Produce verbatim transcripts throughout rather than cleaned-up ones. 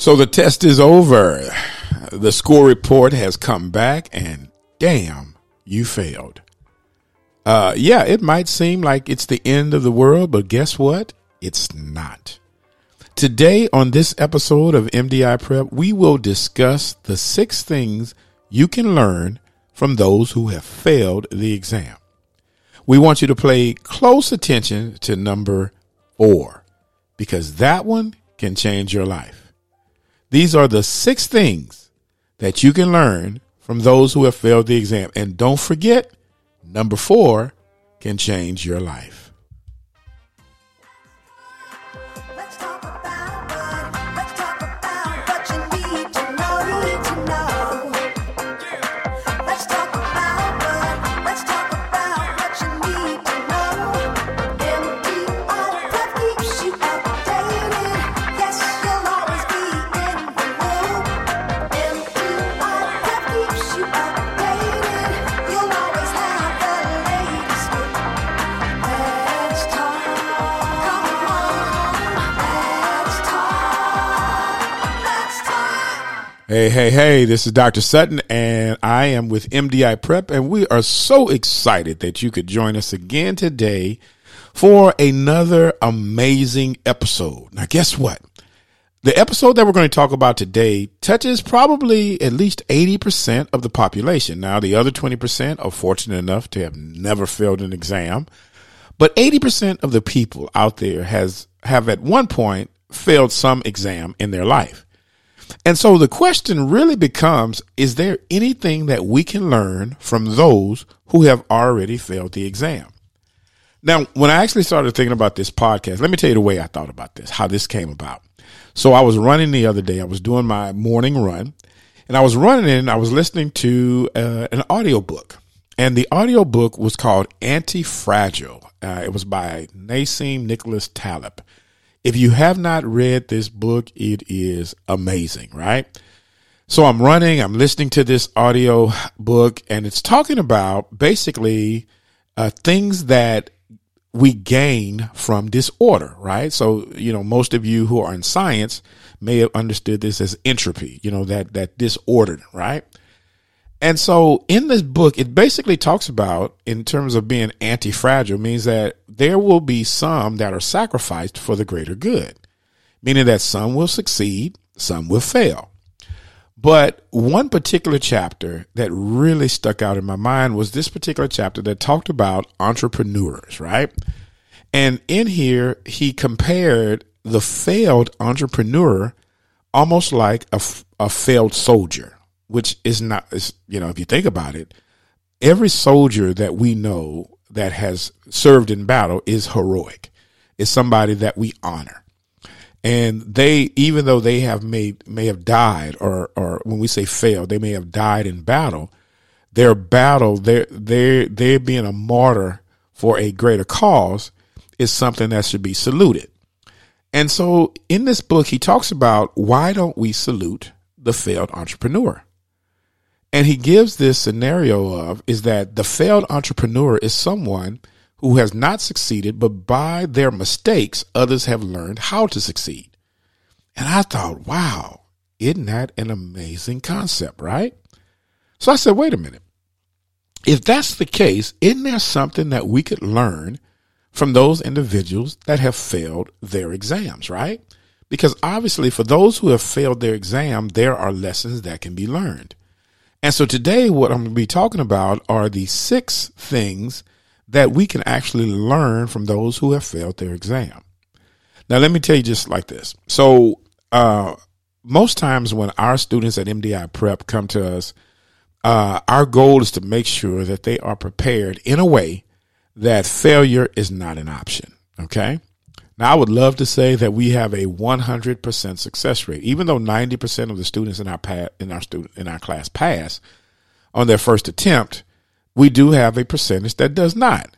So the test is over. The score report has come back and damn, you failed. Uh, yeah, it might seem like it's the end of the world, but guess what? It's not. Today on this episode of M D I Prep, we will discuss the six things you can learn from those who have failed the exam. We want you to pay close attention to number four, because that one can change your life. These are the six things that you can learn from those who have failed the exam. And don't forget, number four can change your life. Hey, hey, hey, this is Doctor Sutton, and I am with M D I Prep, and we are so excited that you could join us again today for another amazing episode. Now, guess what? The episode that we're going to talk about today touches probably at least eighty percent of the population. Now, the other twenty percent are fortunate enough to have never failed an exam, but eighty percent of the people out there has have at one point failed some exam in their life. And so the question really becomes, is there anything that we can learn from those who have already failed the exam? Now, when I actually started thinking about this podcast, let me tell you the way I thought about this, how this came about. So I was running the other day. I was doing my morning run, and I was running and I was listening to uh, an audiobook. And the audiobook was called Antifragile. Uh, it was by Nassim Nicholas Taleb. If you have not read this book, it is amazing, right? So I'm running, I'm listening to this audio book, and it's talking about basically uh, things that we gain from disorder, right? So, you know, most of you who are in science may have understood this as entropy, you know, that that disorder, right? And so in this book, it basically talks about, in terms of being anti-fragile, means that there will be some that are sacrificed for the greater good, meaning that some will succeed, some will fail. But one particular chapter that really stuck out in my mind was this particular chapter that talked about entrepreneurs, right? And in here, he compared the failed entrepreneur almost like a, a failed soldier. Which is not, is, you know, if you think about it, every soldier that we know that has served in battle is heroic, is somebody that we honor. And they, even though they have made, may have died or, or when we say failed, they may have died in battle, their battle, their, their, their being a martyr for a greater cause is something that should be saluted. And so in this book, he talks about, why don't we salute the failed entrepreneur? And he gives this scenario of is that the failed entrepreneur is someone who has not succeeded, but by their mistakes, others have learned how to succeed. And I thought, wow, isn't that an amazing concept, right? So I said, wait a minute. If that's the case, isn't there something that we could learn from those individuals that have failed their exams, right? Because obviously for those who have failed their exam, there are lessons that can be learned. And so today, what I'm going to be talking about are the six things that we can actually learn from those who have failed their exam. Now, let me tell you just like this. So uh, most times when our students at M D I Prep come to us, uh, our goal is to make sure that they are prepared in a way that failure is not an option. Okay. Now, I would love to say that we have a one hundred percent success rate, even though ninety percent of the students in our pa- in our student in our class pass on their first attempt. We do have a percentage that does not.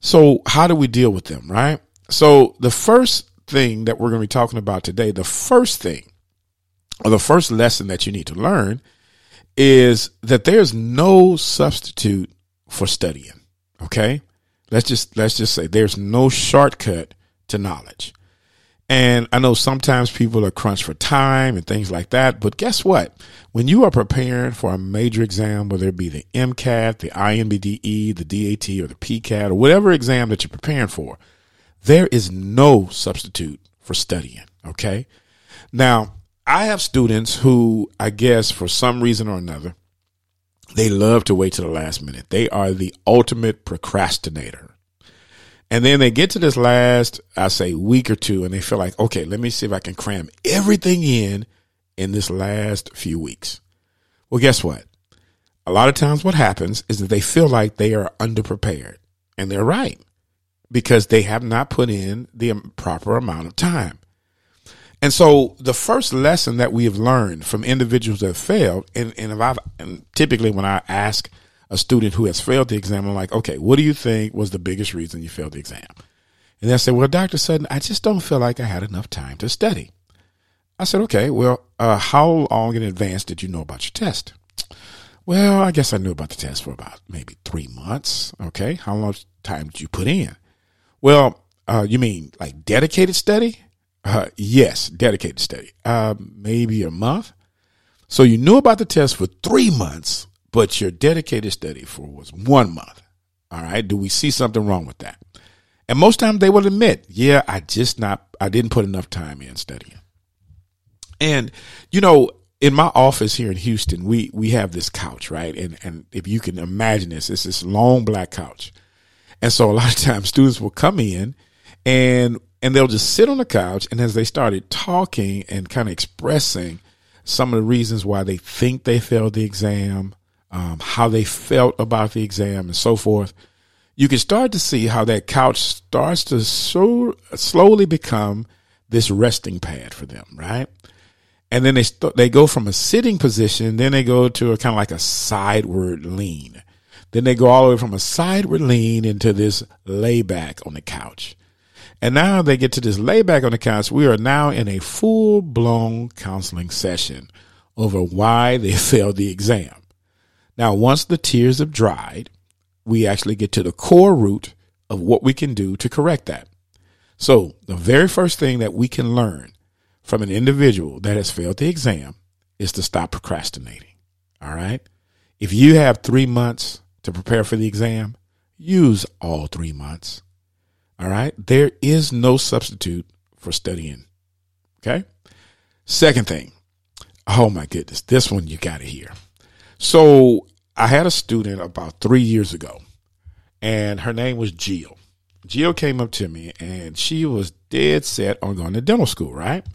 So how do we deal with them, right? So the first thing that we're going to be talking about today, the first thing or the first lesson that you need to learn is that there's no substitute for studying. OK, let's just let's just say there's no shortcut to knowledge. And I know sometimes people are crunched for time and things like that. But guess what? When you are preparing for a major exam, whether it be the MCAT, the I M B D E, the D A T, or the P C A T, or whatever exam that you're preparing for, there is no substitute for studying. Okay. Now, I have students who, I guess, for some reason or another, they love to wait to the last minute. They are the ultimate procrastinator. And then they get to this last, I say, week or two, and they feel like, okay, let me see if I can cram everything in in this last few weeks. Well, guess what? A lot of times what happens is that they feel like they are underprepared, and they're right, because they have not put in the proper amount of time. And so the first lesson that we have learned from individuals that have failed, and, and, if I've, and typically when I ask a student who has failed the exam, I'm like, okay, what do you think was the biggest reason you failed the exam? And they say, well, Doctor Sutton, I just don't feel like I had enough time to study. I said, okay, well, uh, how long in advance did you know about your test? Well, I guess I knew about the test for about maybe three months. Okay, how much time did you put in? Well, uh, you mean like dedicated study? Uh, yes, dedicated study, uh, maybe a month. So you knew about the test for three months, but your dedicated study for was one month. All right. Do we see something wrong with that? And most times they will admit, yeah, I just not, I didn't put enough time in studying. And, you know, in my office here in Houston, we, we have this couch, right? And, and if you can imagine this, it's this long black couch. And so a lot of times students will come in and, And they'll just sit on the couch, and as they started talking and kind of expressing some of the reasons why they think they failed the exam, um, how they felt about the exam, and so forth, you can start to see how that couch starts to so slowly become this resting pad for them, right? And then they st- they go from a sitting position, then they go to a kind of like a sideward lean. Then they go all the way from a sideward lean into this layback on the couch. And now they get to this layback on the couch. We are now in a full-blown counseling session over why they failed the exam. Now, once the tears have dried, we actually get to the core root of what we can do to correct that. So the very first thing that we can learn from an individual that has failed the exam is to stop procrastinating. All right. If you have three months to prepare for the exam, use all three months. All right. There is no substitute for studying. OK. Second thing. Oh, my goodness. This one you got to hear. So I had a student about three years ago, and her name was Jill. Jill came up to me, and she was dead set on going to dental school. Right.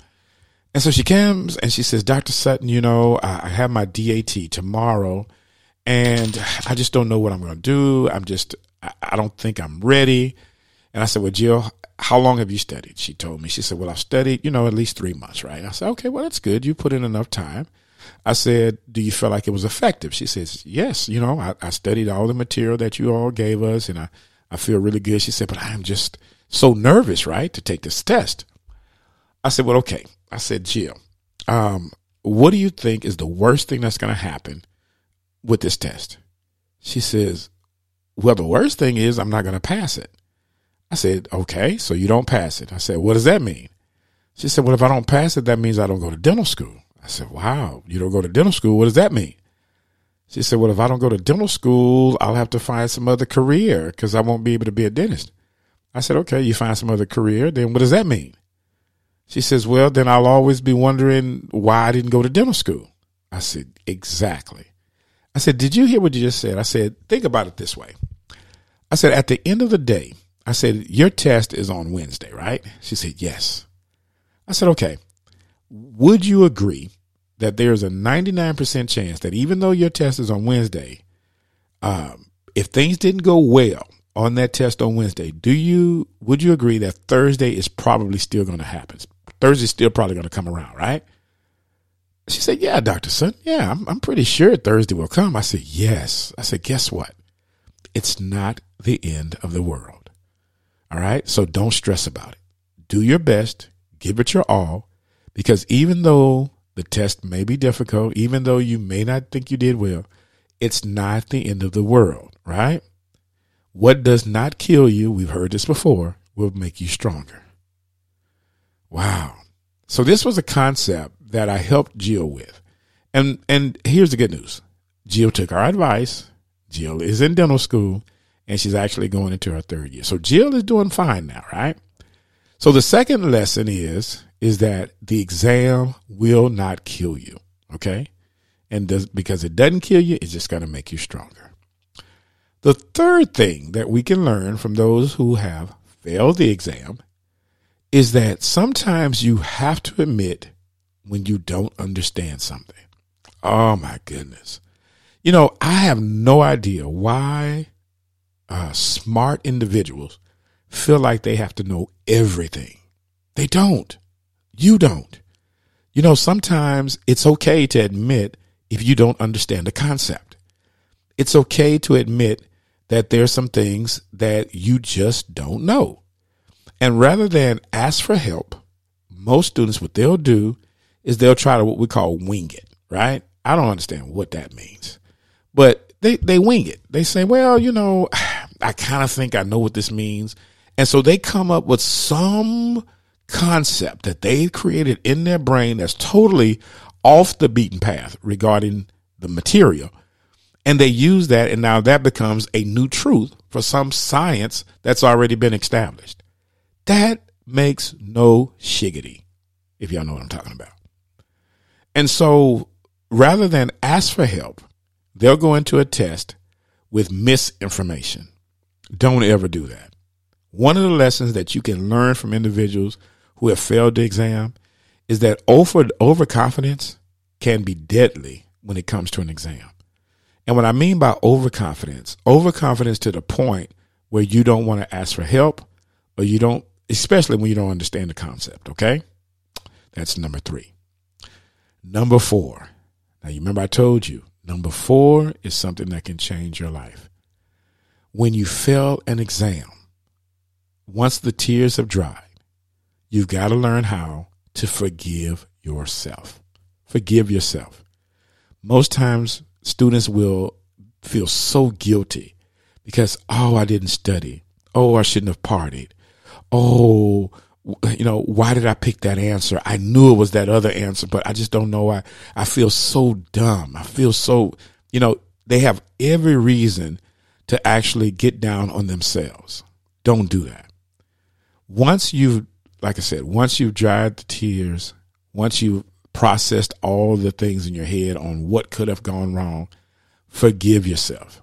And so she comes and she says, Doctor Sutton, you know, I have my D A T tomorrow, and I just don't know what I'm going to do. I'm just I don't think I'm ready. And I said, well, Jill, how long have you studied? She told me. She said, well, I've studied, you know, at least three months, right? And I said, okay, well, that's good. You put in enough time. I said, do you feel like it was effective? She says, yes, you know, I, I studied all the material that you all gave us, and I, I feel really good. She said, but I am just so nervous, right, to take this test. I said, well, okay. I said, Jill, um, what do you think is the worst thing that's going to happen with this test? She says, well, the worst thing is I'm not going to pass it. I said, okay, so you don't pass it. I said, what does that mean? She said, well, if I don't pass it, that means I don't go to dental school. I said, wow, you don't go to dental school. What does that mean? She said, well, if I don't go to dental school, I'll have to find some other career because I won't be able to be a dentist. I said, okay, you find some other career. Then what does that mean? She says, well, then I'll always be wondering why I didn't go to dental school. I said, exactly. I said, did you hear what you just said? I said, think about it this way. I said, at the end of the day, I said, your test is on Wednesday, right? She said, yes. I said, okay, would you agree that there is a ninety-nine percent chance that even though your test is on Wednesday, um, if things didn't go well on that test on Wednesday, do you, would you agree that Thursday is probably still going to happen? Thursday's still probably going to come around, right? She said, yeah, Doctor Sutton, yeah, I'm, I'm pretty sure Thursday will come. I said, yes. I said, guess what? It's not the end of the world. All right. So don't stress about it. Do your best. Give it your all, because even though the test may be difficult, even though you may not think you did well, it's not the end of the world. Right. What does not kill you, we've heard this before, will make you stronger. Wow. So this was a concept that I helped Jill with. And and here's the good news. Jill took our advice. Jill is in dental school, and she's actually going into her third year. So Jill is doing fine now, right? So the second lesson is, is that the exam will not kill you, okay? And does, because it doesn't kill you, it's just going to make you stronger. The third thing that we can learn from those who have failed the exam is that sometimes you have to admit when you don't understand something. Oh, my goodness. You know, I have no idea why uh, smart individuals feel like they have to know everything. They don't. You don't. You know, sometimes it's okay to admit if you don't understand a concept. It's okay to admit that there's some things that you just don't know. And rather than ask for help, most students, what they'll do is they'll try to what we call wing it, right? I don't understand what that means, but they, they wing it. They say, well, you know, I kind of think I know what this means. And so they come up with some concept that they created in their brain that's totally off the beaten path regarding the material. And they use that. And now that becomes a new truth for some science that's already been established. That makes no shiggity, if y'all know what I'm talking about. And so rather than ask for help, they'll go into a test with misinformation. Don't ever do that. One of the lessons that you can learn from individuals who have failed the exam is that over, overconfidence can be deadly when it comes to an exam. And what I mean by overconfidence, overconfidence to the point where you don't want to ask for help, or you don't, especially when you don't understand the concept. Okay. That's number three. Number four. Now, you remember I told you, number four is something that can change your life. When you fail an exam, once the tears have dried, you've got to learn how to forgive yourself. Forgive yourself. Most times students will feel so guilty because, oh, I didn't study. Oh, I shouldn't have partied. Oh, you know, why did I pick that answer? I knew it was that other answer, but I just don't know why. I feel so dumb. I feel so, you know, they have every reason to actually get down on themselves. Don't do that. Once you've, like I said, once you've dried the tears, once you've processed all the things in your head on what could have gone wrong, forgive yourself.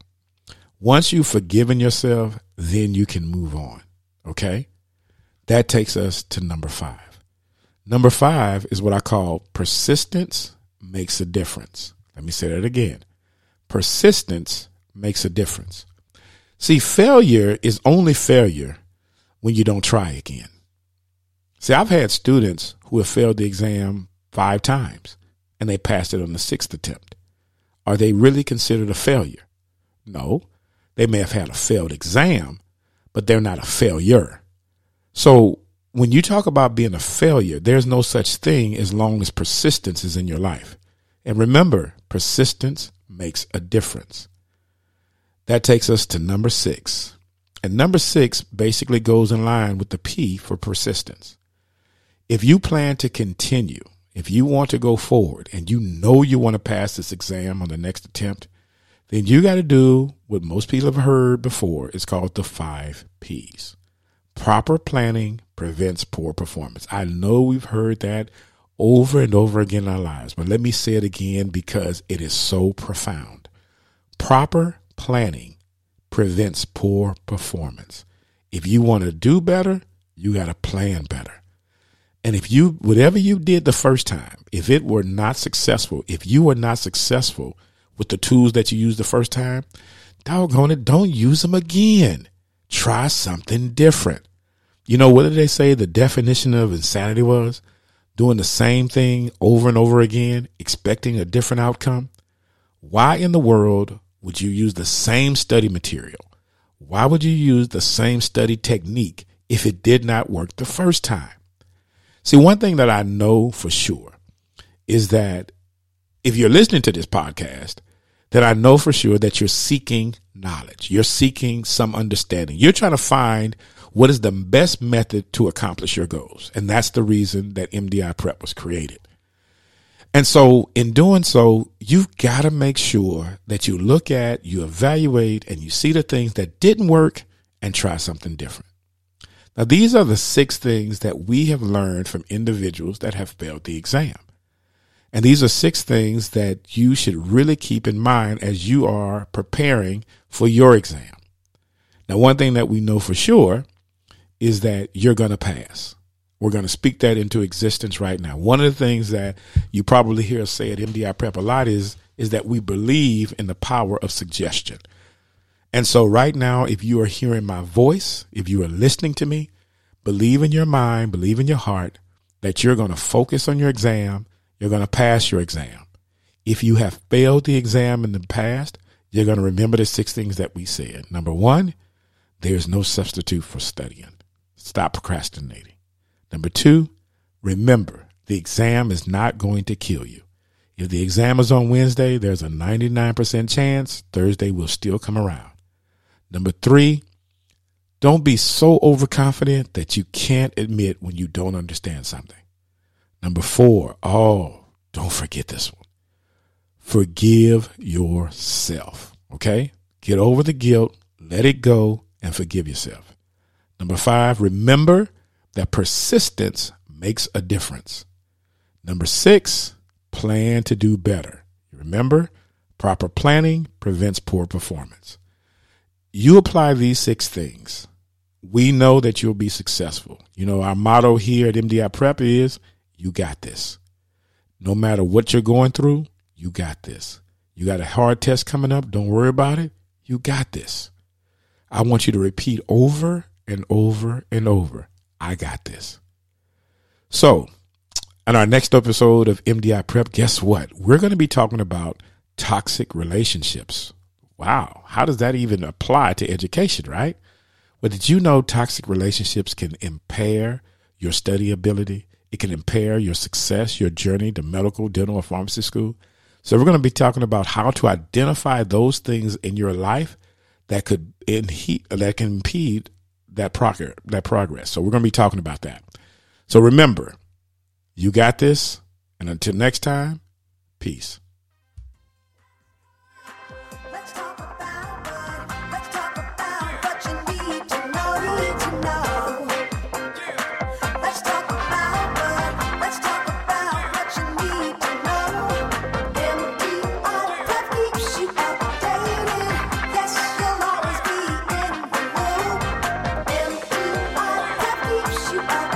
Once you've forgiven yourself, then you can move on. Okay? That takes us to number five. Number five is what I call persistence makes a difference. Let me say that again. Persistence makes a difference. See, failure is only failure when you don't try again. See, I've had students who have failed the exam five times and they passed it on the sixth attempt. Are they really considered a failure? No. They may have had a failed exam, but they're not a failure. So when you talk about being a failure, there's no such thing as long as persistence is in your life. And remember, persistence makes a difference. That takes us to number six. And number six basically goes in line with the P for persistence. If you plan to continue, if you want to go forward and you know you want to pass this exam on the next attempt, then you got to do what most people have heard before. It's called the five Ps. Proper planning prevents poor performance. I know we've heard that over and over again in our lives, but let me say it again because it is so profound. Proper planning prevents poor performance. If you want to do better, you got to plan better. And if you, whatever you did the first time, if it were not successful, if you were not successful with the tools that you used the first time, doggone it, don't use them again. Try something different. You know, what did they say the definition of insanity was? Doing the same thing over and over again, expecting a different outcome. Why in the world would you use the same study material? Why would you use the same study technique if it did not work the first time? See, one thing that I know for sure is that if you're listening to this podcast, that I know for sure that you're seeking knowledge. You're seeking some understanding. You're trying to find what is the best method to accomplish your goals? And that's the reason that M D I Prep was created. And so in doing so, you've got to make sure that you look at, you evaluate, and you see the things that didn't work and try something different. Now, these are the six things that we have learned from individuals that have failed the exam. And these are six things that you should really keep in mind as you are preparing for your exam. Now, one thing that we know for sure is that you're going to pass. We're going to speak that into existence right now. One of the things that you probably hear us say at M D I Prep a lot is, is that we believe in the power of suggestion. And so right now, if you are hearing my voice, if you are listening to me, believe in your mind, believe in your heart that you're going to focus on your exam. You're going to pass your exam. If you have failed the exam in the past, you're going to remember the six things that we said. Number one, there's no substitute for studying. Stop procrastinating. Number two, remember, the exam is not going to kill you. If the exam is on Wednesday, there's a ninety-nine percent chance Thursday will still come around. Number three, don't be so overconfident that you can't admit when you don't understand something. Number four, oh, don't forget this one. Forgive yourself, okay? Get over the guilt, let it go, and forgive yourself. Number five, remember that persistence makes a difference. Number six, plan to do better. Remember, proper planning prevents poor performance. You apply these six things. We know that you'll be successful. You know, our motto here at M D I Prep is, you got this. No matter what you're going through, you got this. You got a hard test coming up. Don't worry about it. You got this. I want you to repeat over and over and over. I got this. So on our next episode of M D I Prep, guess what? We're going to be talking about toxic relationships. Wow. How does that even apply to education, right? Well, did you know toxic relationships can impair your study ability? It can impair your success, your journey to medical, dental, or pharmacy school. So we're going to be talking about how to identify those things in your life that could inhe- that can impede that progress, that progress. So we're going to be talking about that. So remember, you got this. And until next time, peace. Keeps you up.